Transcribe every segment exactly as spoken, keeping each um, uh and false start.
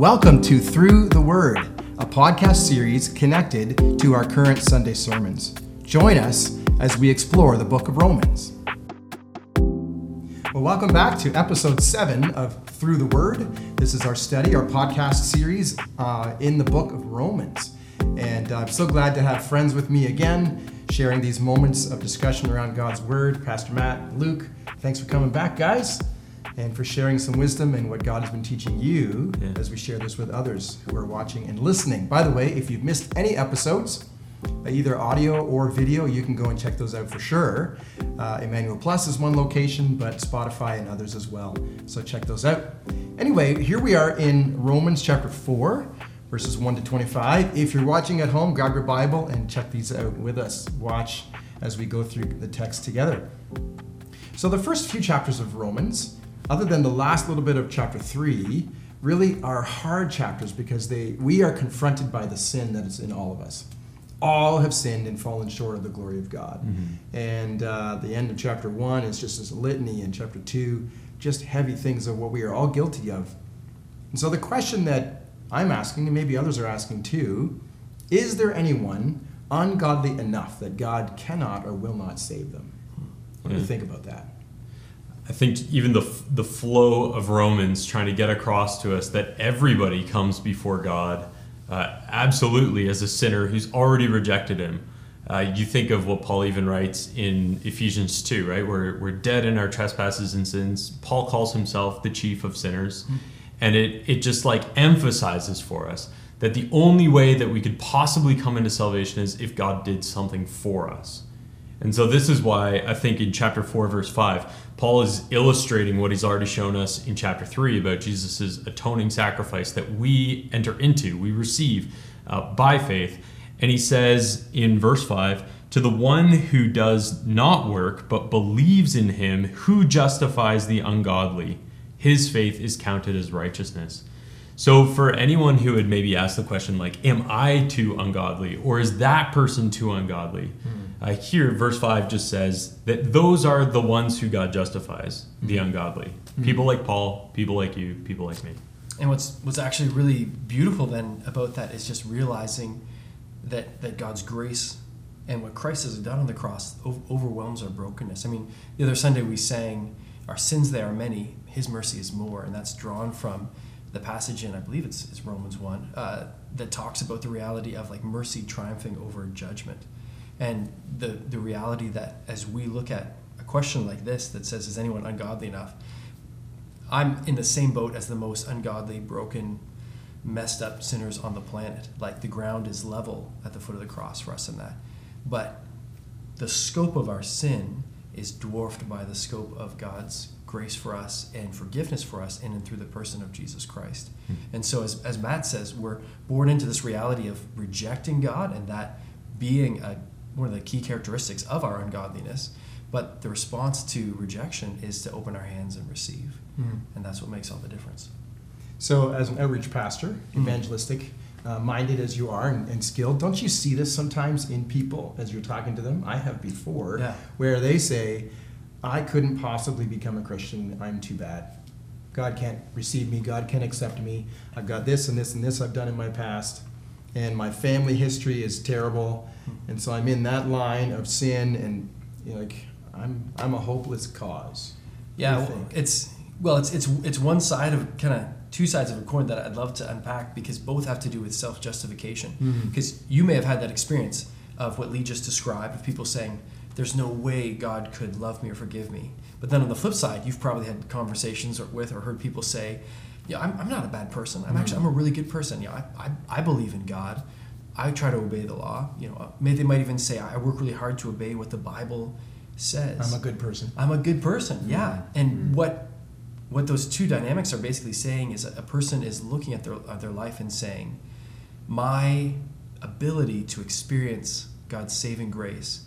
Welcome to Through the Word, a podcast series connected to our current Sunday sermons. Join us as we explore the book of Romans. Well, welcome back to episode seven of Through the Word. This is our study, our podcast series uh, in the book of Romans. And I'm so glad to have friends with me again, sharing these moments of discussion around God's Word. Pastor Matt, Luke, thanks for coming back, guys, and for sharing some wisdom and what God has been teaching you yeah. as we share this with others who are watching and listening. By the way, if you've missed any episodes, either audio or video, you can go and check those out for sure. Uh, Emmanuel Plus is one location, but Spotify and others as well. So check those out. Anyway, here we are in Romans chapter four, verses one to twenty-five. If you're watching at home, grab your Bible and check these out with us. Watch as we go through the text together. So the first few chapters of Romans, other than the last little bit of chapter three, really are hard chapters because they we are confronted by the sin that is in all of us. All have sinned and fallen short of the glory of God. Mm-hmm. And uh, the end of chapter one is just this litany, and chapter two, just heavy things of what we are all guilty of. And so the question that I'm asking, and maybe others are asking too, is there anyone ungodly enough that God cannot or will not save them? What do yeah. you think about that? I think even the the flow of Romans trying to get across to us that everybody comes before God, uh, absolutely, as a sinner who's already rejected him. Uh, you think of what Paul even writes in Ephesians two, right? We're, we're dead in our trespasses and sins. Paul calls himself the chief of sinners. Mm-hmm. And it, it just like emphasizes for us that the only way that we could possibly come into salvation is if God did something for us. And so this is why I think in chapter four, verse five, Paul is illustrating what he's already shown us in chapter three about Jesus' atoning sacrifice that we enter into, we receive uh, by faith. And he says in verse five, to the one who does not work but believes in him who justifies the ungodly, his faith is counted as righteousness. So for anyone who would maybe ask the question like, am I too ungodly, or is that person too ungodly? Mm-hmm. Uh, here, verse five just says that those are the ones who God justifies, the mm-hmm. ungodly. Mm-hmm. People like Paul, people like you, people like me. And what's what's actually really beautiful then about that is just realizing that, that God's grace and what Christ has done on the cross o- overwhelms our brokenness. I mean, the other Sunday we sang, our sins they are many, his mercy is more, and that's drawn from the passage in, I believe it's, it's Romans one, uh, that talks about the reality of like mercy triumphing over judgment. And the, the reality that as we look at a question like this that says, is anyone ungodly enough? I'm in the same boat as the most ungodly, broken, messed up sinners on the planet. Like the ground is level at the foot of the cross for us in that. But the scope of our sin is dwarfed by the scope of God's grace for us and forgiveness for us in and through the person of Jesus Christ. Mm-hmm. And so as, as Matt says, we're born into this reality of rejecting God and that being a one of the key characteristics of our ungodliness, but the response to rejection is to open our hands and receive. Mm-hmm. And that's what makes all the difference. So as an outreach pastor, evangelistic mm-hmm. uh, minded as you are and, and skilled, don't you see this sometimes in people as you're talking to them? I have before, yeah. where they say, I couldn't possibly become a Christian, I'm too bad. God can't receive me, God can't accept me. I've got this and this and this I've done in my past, and my family history is terrible, and so I'm in that line of sin, and you know, like I'm I'm a hopeless cause. Yeah, well, it's well, it's it's it's one side of kind of two sides of a coin that I'd love to unpack because both have to do with self-justification. Because mm-hmm. you may have had that experience of what Lee just described of people saying, "There's no way God could love me or forgive me." But then on the flip side, you've probably had conversations or with or heard people say, "Yeah, I'm I'm not a bad person. I'm mm-hmm. actually I'm a really good person. Yeah, I I, I believe in God." I try to obey the law. You know, they might even say, I work really hard to obey what the Bible says. I'm a good person. I'm a good person, yeah. And mm-hmm. what what those two dynamics are basically saying is a person is looking at their, at their life and saying, my ability to experience God's saving grace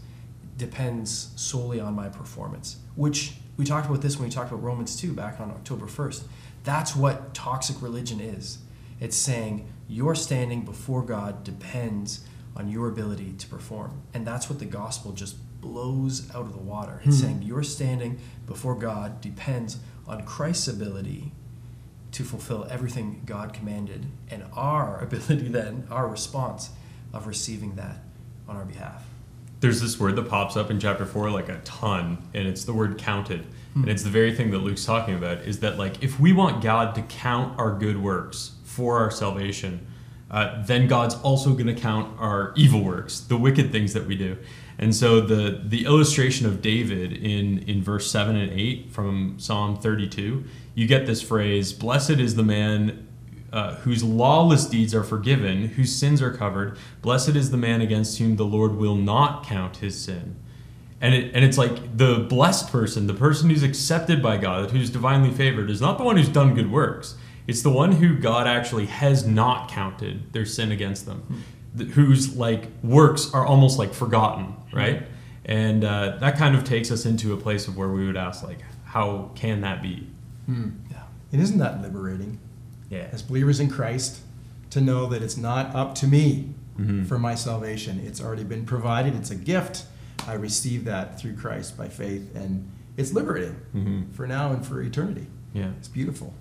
depends solely on my performance, which we talked about this when we talked about Romans two back on October first. That's what toxic religion is. It's saying your standing before God depends on your ability to perform. And that's what the gospel just blows out of the water. It's hmm. saying your standing before God depends on Christ's ability to fulfill everything God commanded, and our ability then, our response of receiving that on our behalf. There's this word that pops up in chapter four like a ton, and it's the word counted. Hmm. And it's the very thing that Luke's talking about, is that like if we want God to count our good works for our salvation, uh, then God's also going to count our evil works, the wicked things that we do. And so the the illustration of David in, in verse seven and eight from Psalm thirty-two, you get this phrase, "Blessed is the man uh, whose lawless deeds are forgiven, whose sins are covered. Blessed is the man against whom the Lord will not count his sin." And it and it's like the blessed person, the person who's accepted by God, who's divinely favored, is not the one who's done good works. It's the one who God actually has not counted their sin against them, whose like works are almost like forgotten, right? And uh, that kind of takes us into a place of where we would ask, like, how can that be? Hmm. Yeah, and isn't that liberating? Yeah, as believers in Christ, to know that it's not up to me mm-hmm. for my salvation; it's already been provided. It's a gift. I receive that through Christ by faith, and it's liberating mm-hmm. for now and for eternity. Yeah, it's beautiful.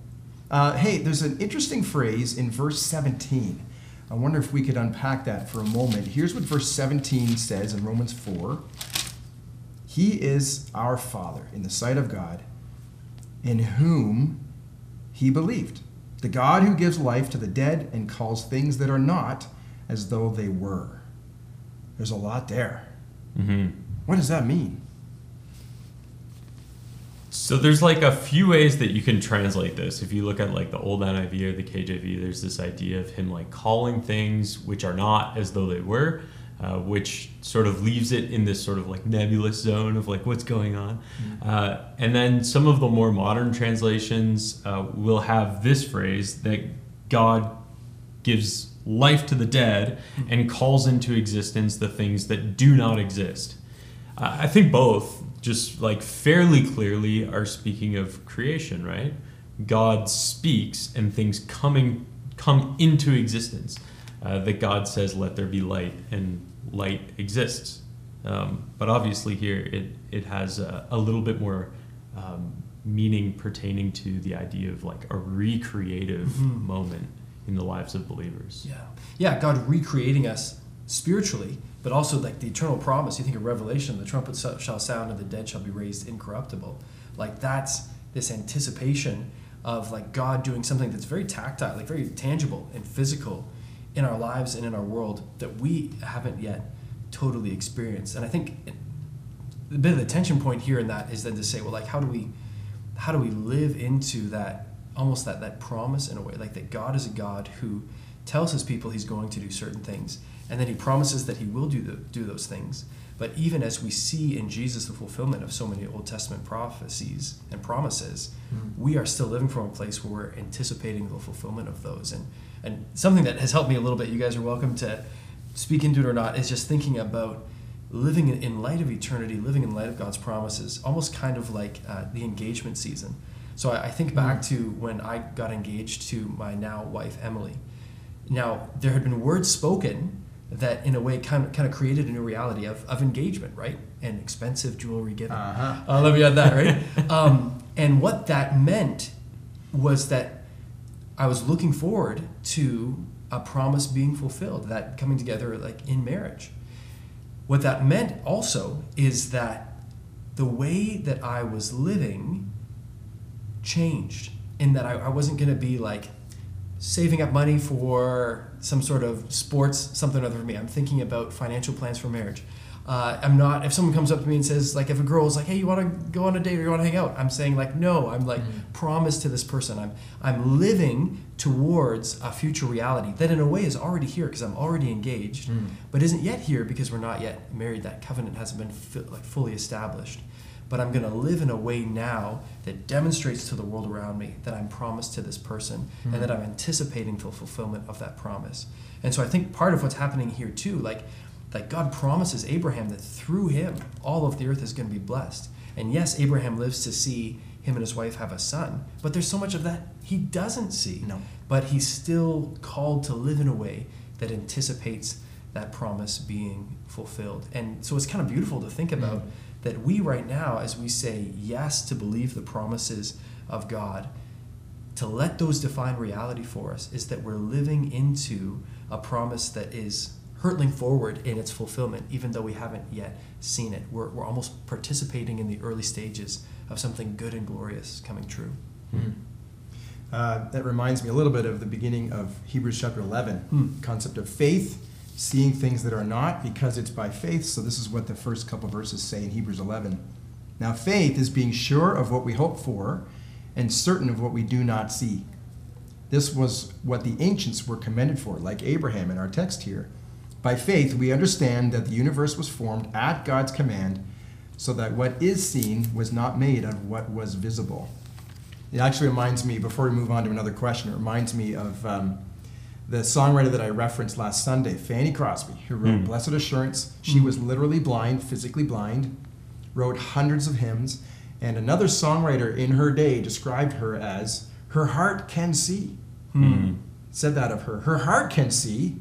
Uh, hey, there's an interesting phrase in verse seventeen. I wonder if we could unpack that for a moment. Here's what verse seventeen says in Romans four. He is our Father in the sight of God, in whom he believed. The God who gives life to the dead and calls things that are not as though they were. There's a lot there. Mm-hmm. What does that mean? So there's like a few ways that you can translate this. If you look at like the old N I V or the K J V, there's this idea of him like calling things which are not as though they were, uh, which sort of leaves it in this sort of like nebulous zone of like what's going on. Mm-hmm. Uh, and then some of the more modern translations uh, will have this phrase that God gives life to the dead mm-hmm. and calls into existence the things that do not exist. Uh, I think both just like fairly clearly are speaking of creation, right? God speaks and things coming come into existence. Uh, that God says, "Let there be light," and light exists. Um, but obviously here it, it has a, a little bit more um, meaning pertaining to the idea of like a recreative mm-hmm. moment in the lives of believers. Yeah, yeah, God recreating us spiritually, but also like the eternal promise. You think of Revelation, the trumpet shall sound and the dead shall be raised incorruptible. Like that's this anticipation of like God doing something that's very tactile, like very tangible and physical in our lives and in our world that we haven't yet totally experienced. And I think a bit of the tension point here in that is then to say, well, like how do we how do we live into that almost that that promise in a way, like that God is a God who tells his people he's going to do certain things, and then he promises that he will do the, do those things. But even as we see in Jesus the fulfillment of so many Old Testament prophecies and promises, mm-hmm. we are still living from a place where we're anticipating the fulfillment of those. And and something that has helped me a little bit, you guys are welcome to speak into it or not, is just thinking about living in light of eternity, living in light of God's promises, almost kind of like uh, the engagement season. So I, I think back mm-hmm. to when I got engaged to my now wife, Emily. Now, there had been words spoken that, in a way, kind of, kind of created a new reality of, of engagement, right? And expensive jewelry given. Uh-huh. Uh, let me add that, right? um, and what that meant was that I was looking forward to a promise being fulfilled, that coming together like in marriage. What that meant also is that the way that I was living changed, in that I, I wasn't going to be like, saving up money for some sort of sports, something or other for me. I'm thinking about financial plans for marriage. Uh, I'm not, if someone comes up to me and says, like if a girl's like, hey, you want to go on a date or you want to hang out? I'm saying like, no, I'm like mm-hmm. promised to this person. I'm I'm living towards a future reality that in a way is already here because I'm already engaged, mm. but isn't yet here because we're not yet married. That covenant hasn't been fi- like fully established. But I'm going to live in a way now that demonstrates to the world around me that I'm promised to this person mm-hmm. and that I'm anticipating the fulfillment of that promise. And so I think part of what's happening here too, like, like God promises Abraham that through him, all of the earth is going to be blessed. And yes, Abraham lives to see him and his wife have a son, but there's so much of that he doesn't see. No. But he's still called to live in a way that anticipates that promise being fulfilled. And so it's kind of beautiful to think about mm-hmm. that we right now, as we say yes to believe the promises of God, to let those define reality for us is that we're living into a promise that is hurtling forward in its fulfillment, even though we haven't yet seen it. We're, we're almost participating in the early stages of something good and glorious coming true. Mm-hmm. Uh, that reminds me a little bit of the beginning of Hebrews chapter eleven, hmm. concept of faith, seeing things that are not, because it's by faith. So this is what the first couple verses say in Hebrews eleven. Now faith is being sure of what we hope for and certain of what we do not see. This was what the ancients were commended for, like Abraham in our text here. By faith we understand that the universe was formed at God's command, so that what is seen was not made of what was visible. It actually reminds me, before we move on to another question, it reminds me of um, the songwriter that I referenced last Sunday, Fanny Crosby, who wrote mm. Blessed Assurance. She mm. was literally blind, physically blind, wrote hundreds of hymns, and another songwriter in her day described her as, her heart can see. Mm. Said that of her. Her heart can see.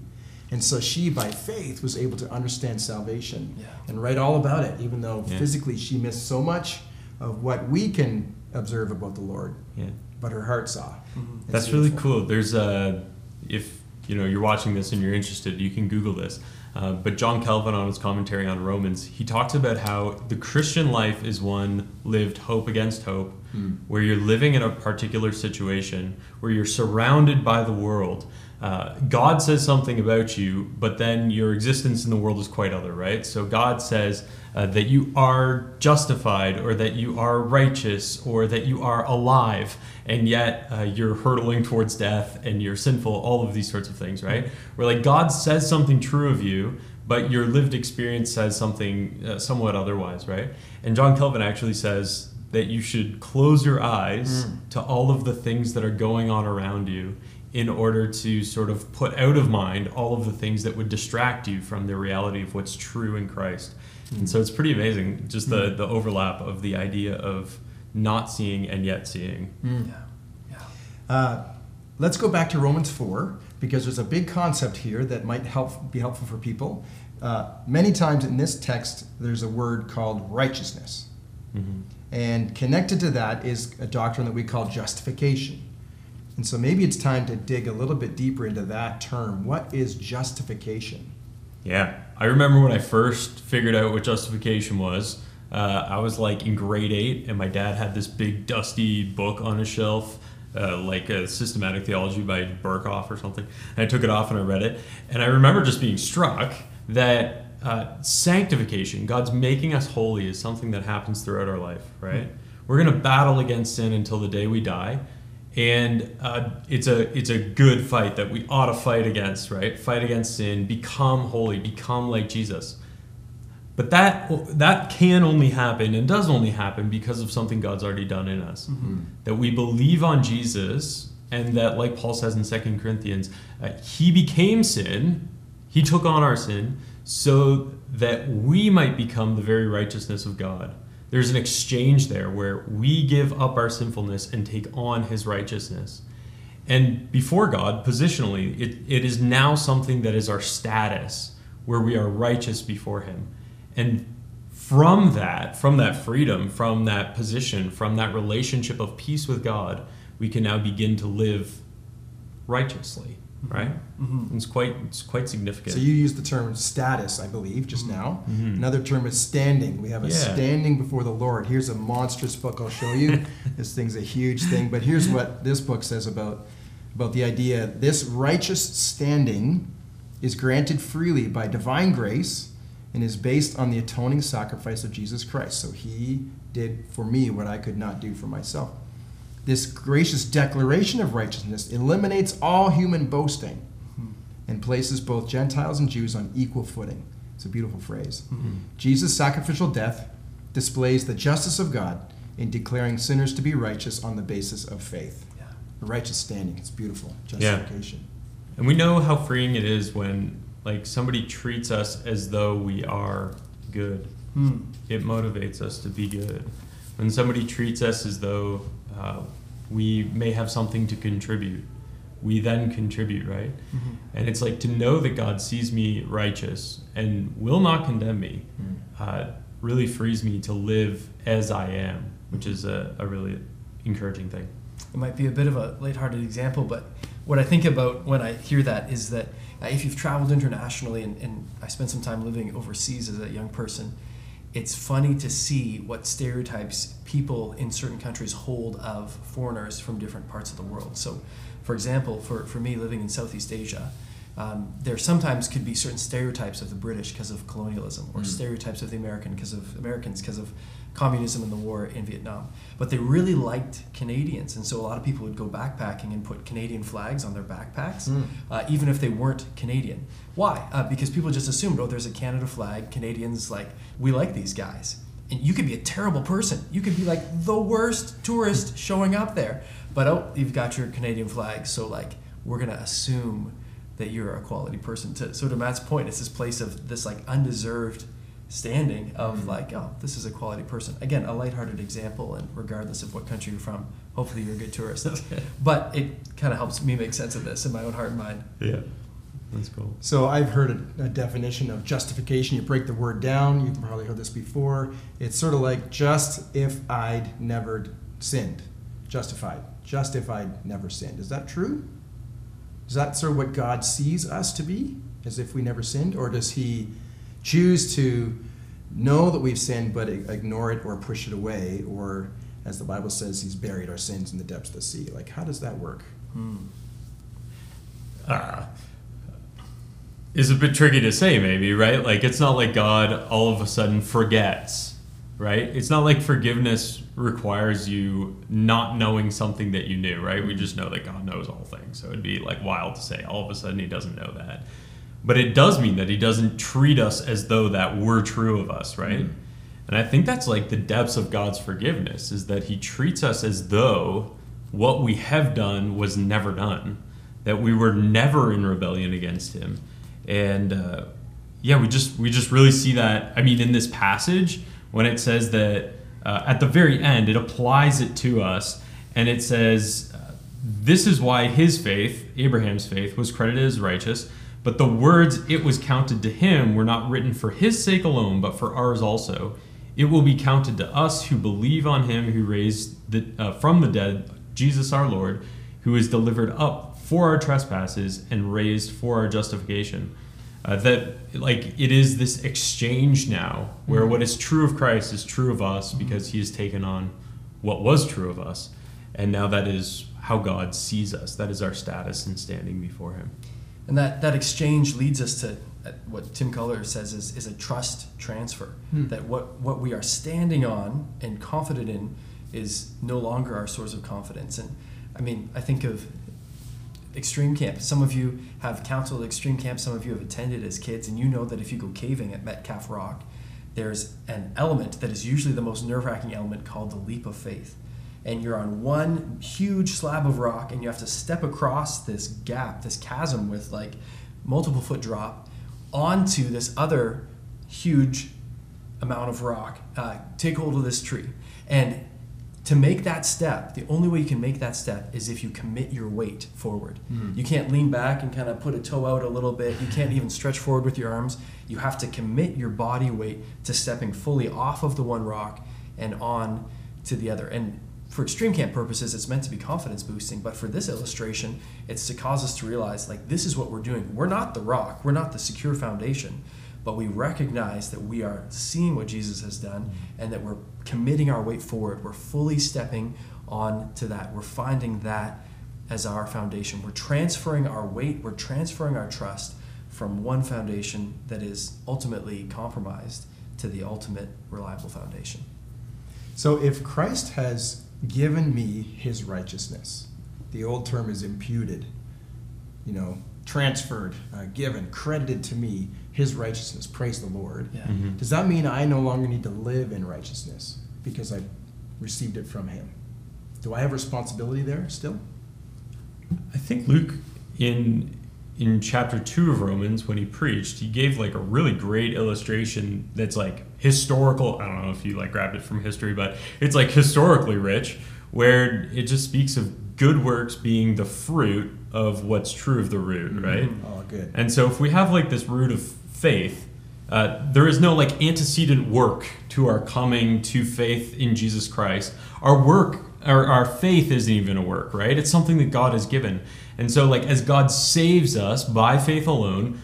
And so she, by faith, was able to understand salvation yeah. and write all about it, even though yeah. physically she missed so much of what we can observe about the Lord, yeah. but her heart saw. Mm-hmm. That's beautiful. Really cool. There's a, if you know you're watching this and you're interested, you can Google this. Uh, but John Calvin, on his commentary on Romans, he talks about how the Christian life is one lived hope against hope, mm. where you're living in a particular situation, where you're surrounded by the world. Uh, God says something about you, but then your existence in the world is quite other, right? So God says uh, that you are justified, or that you are righteous, or that you are alive, and yet uh, you're hurtling towards death and you're sinful, all of these sorts of things, right? Where like God says something true of you, but your lived experience says something uh, somewhat otherwise, right? And John Calvin actually says that you should close your eyes mm. to all of the things that are going on around you, in order to sort of put out of mind all of the things that would distract you from the reality of what's true in Christ. Mm-hmm. And so it's pretty amazing, just the, mm-hmm. the overlap of the idea of not seeing and yet seeing. Mm. Yeah. Yeah. Uh, let's go back to Romans four, because there's a big concept here that might help be helpful for people. Uh, many times in this text, there's a word called righteousness. Mm-hmm. And connected to that is a doctrine that we call justification. And so maybe it's time to dig a little bit deeper into that term. What is justification? Yeah, I remember when I first figured out what justification was. Uh, I was like in grade eight, and my dad had this big dusty book on his shelf, uh, like a systematic theology by Berkhof or something. And I took it off and I read it. And I remember just being struck that uh, sanctification, God's making us holy, is something that happens throughout our life, right? Mm-hmm. We're going to battle against sin until the day we die. And uh, it's a it's a good fight that we ought to fight against, right? Fight against sin, become holy, become like Jesus. But that that can only happen and does only happen because of something God's already done in us. Mm-hmm. That we believe on Jesus, and that, like Paul says in Second Corinthians, uh, he became sin, he took on our sin, so that we might become the very righteousness of God. There's an exchange there where we give up our sinfulness and take on his righteousness. And before God, positionally, it, it is now something that is our status, where we are righteous before him. And from that, from that freedom, from that position, from that relationship of peace with God, we can now begin to live righteously, right? Mm-hmm. It's quite it's quite significant. So you used the term status, I believe, just now. Mm-hmm. Another term is standing. We have a yeah. standing before the Lord. Here's a monstrous book I'll show you. This thing's a huge thing. But here's what this book says about, about the idea. This righteous standing is granted freely by divine grace and is based on the atoning sacrifice of Jesus Christ. So he did for me what I could not do for myself. This gracious declaration of righteousness eliminates all human boasting and places both Gentiles and Jews on equal footing. It's a beautiful phrase. Mm-hmm. Jesus' sacrificial death displays the justice of God in declaring sinners to be righteous on the basis of faith. Yeah. A righteous standing. It's beautiful. Justification. Yeah. And we know how freeing it is when like somebody treats us as though we are good. Mm. It motivates us to be good. When somebody treats us as though Uh, we may have something to contribute. We then contribute, right? Mm-hmm. And it's like to know that God sees me righteous and will not condemn me mm. uh, really frees me to live as I am, which is a, a really encouraging thing. it might be a bit of a lighthearted example, but what I think about when I hear that is that if you've traveled internationally, and, and I spent some time living overseas as a young person, it's funny to see what stereotypes people in certain countries hold of foreigners from different parts of the world. So, for example, for, for me living in Southeast Asia, um, there sometimes could be certain stereotypes of the British because of colonialism, or mm. stereotypes of the American because of Americans because of communism and the war in Vietnam. But they really liked Canadians, and so a lot of people would go backpacking and put Canadian flags on their backpacks, mm. uh, even if they weren't Canadian. Why? Uh, because people just assumed, oh, there's a Canada flag, Canadians, like, we like these guys. And you could be a terrible person. You could be like the worst tourist showing up there. But, oh, you've got your Canadian flag, so, like, we're going to assume that you're a quality person. To, so to Matt's point, it's this place of this, like, undeserved standing of, like, oh, this is a quality person. Again, a lighthearted example, and regardless of what country you're from, hopefully you're a good tourist. Okay. But it kind of helps me make sense of this in my own heart and mind. Yeah, that's cool. So I've heard a, a definition of justification. You break the word down. You've probably heard this before. It's sort of like just if I'd never sinned. Justified. Just if I'd never sinned. Is that true? Is that sort of what God sees us to be, as if we never sinned? Or does he choose to know that we've sinned but ignore it or push it away, or, as the Bible says, he's buried our sins in the depths of the sea? Like, how does that work? Hmm. Uh, it's a bit tricky to say, maybe, right? Like, it's not like God all of a sudden forgets, right? It's not like forgiveness requires you not knowing something that you knew, right? We just know that God knows all things, so it'd be, like, wild to say all of a sudden he doesn't know that. But it does mean that he doesn't treat us as though that were true of us, right? Mm. And I think that's like the depths of God's forgiveness, is that he treats us as though what we have done was never done, that we were never in rebellion against him. And uh, yeah, we just we just really see that, I mean, in this passage, when it says that uh, at the very end, it applies it to us, and it says, uh, this is why his faith, Abraham's faith, was credited as righteous, but the words "it was counted to him" were not written for his sake alone, but for ours also. It will be counted to us who believe on him who raised the, uh, from the dead Jesus our Lord, who was delivered up for our trespasses and raised for our justification. Uh, that, like, it is this exchange now where what is true of Christ is true of us because he has taken on what was true of us. And now that is how God sees us. That is our status in standing before him. And that, that exchange leads us to what Tim Keller says is, is a trust transfer. Hmm. That what, what we are standing on and confident in is no longer our source of confidence. And I mean, I think of extreme camp. Some of you have counseled extreme camp. Some of you have attended as kids. And you know that if you go caving at Metcalf Rock, there's an element that is usually the most nerve-wracking element called the leap of faith. And you're on one huge slab of rock, and you have to step across this gap, this chasm with, like, multiple foot drop onto this other huge amount of rock, uh, take hold of this tree. And to make that step, the only way you can make that step is if you commit your weight forward. Mm-hmm. You can't lean back and kind of put a toe out a little bit. You can't even stretch forward with your arms. You have to commit your body weight to stepping fully off of the one rock and on to the other. And for extreme camp purposes, it's meant to be confidence boosting, but for this illustration, it's to cause us to realize, like, this is what we're doing. We're not the rock, we're not the secure foundation, but we recognize that we are seeing what Jesus has done and that we're committing our weight forward. We're fully stepping on to that. We're finding that as our foundation. We're transferring our weight, we're transferring our trust from one foundation that is ultimately compromised to the ultimate reliable foundation. So if Christ has given me his righteousness. The old term is imputed, you know, transferred, uh, given, credited to me, his righteousness. Praise the Lord. Yeah. Mm-hmm. Does that mean I no longer need to live in righteousness because I received it from him? Do I have responsibility there still? I think Luke, in in chapter two of Romans, when he preached, he gave, like, a really great illustration that's, like, historical. I don't know if you, like, grabbed it from history, but it's, like, historically rich, where it just speaks of good works being the fruit of what's true of the root, right? Mm-hmm. Oh, good. And so if we have, like, this root of faith, uh, there is no, like, antecedent work to our coming to faith in Jesus Christ. Our work Our, our faith isn't even a work, right? It's something that God has given. And so, like, as God saves us by faith alone,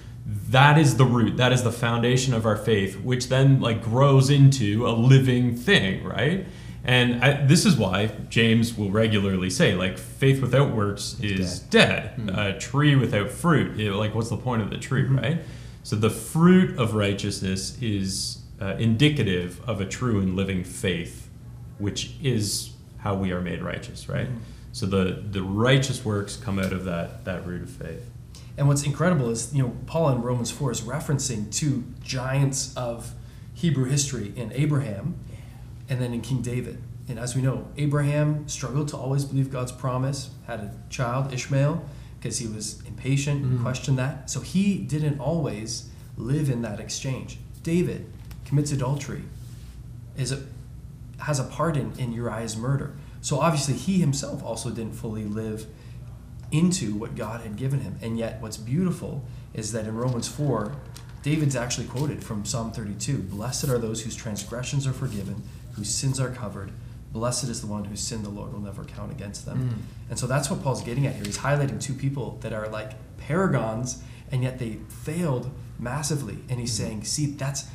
that is the root, that is the foundation of our faith, which then, like, grows into a living thing, right? And I, this is why James will regularly say, like, faith without works is dead. dead. Mm-hmm. A tree without fruit, it, like, what's the point of the tree, mm-hmm. right? So the fruit of righteousness is uh, indicative of a true and living faith, which is how we are made righteous, right? Mm-hmm. So the, the righteous works come out of that, that root of faith. And what's incredible is, you know, Paul in Romans four is referencing two giants of Hebrew history in Abraham yeah. and then in King David. And as we know, Abraham struggled to always believe God's promise, had a child, Ishmael, because he was impatient and mm-hmm. questioned that. So he didn't always live in that exchange. David commits adultery, is a, has a part in, in Uriah's murder. So obviously he himself also didn't fully live into what God had given him. And yet what's beautiful is that in Romans four, David's actually quoted from Psalm thirty-two, "Blessed are those whose transgressions are forgiven, whose sins are covered. Blessed is the one whose sin the Lord will never count against them." Mm. And so that's what Paul's getting at here. He's highlighting two people that are like paragons, and yet they failed massively. And he's mm. saying, see, that's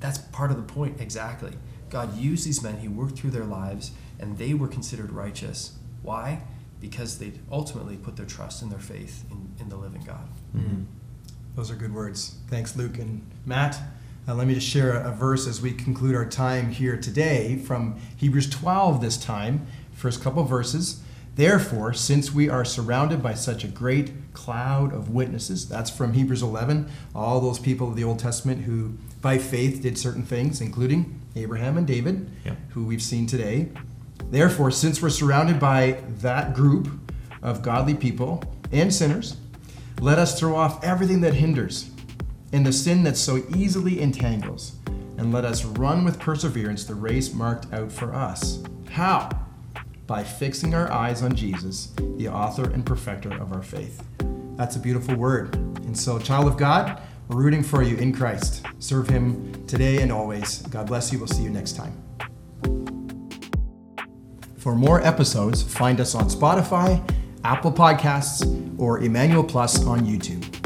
that's part of the point exactly. God used these men, he worked through their lives, and they were considered righteous. Why? Because they ultimately put their trust and their faith in, in the living God. Mm-hmm. Those are good words. Thanks, Luke and Matt. Uh, let me just share a, a verse as we conclude our time here today from Hebrews twelve this time, first couple verses. "Therefore, since we are surrounded by such a great cloud of witnesses," that's from Hebrews eleven, all those people of the Old Testament who by faith did certain things, including Abraham and David, yeah. who we've seen today. "Therefore, since we're surrounded by that group of godly people and sinners, let us throw off everything that hinders and the sin that so easily entangles, and let us run with perseverance the race marked out for us." How? By fixing our eyes on Jesus, the author and perfecter of our faith. That's a beautiful word. And so, child of God, we're rooting for you in Christ. Serve him today and always. God bless you. We'll see you next time. For more episodes, find us on Spotify, Apple Podcasts, or Emmanuel Plus on YouTube.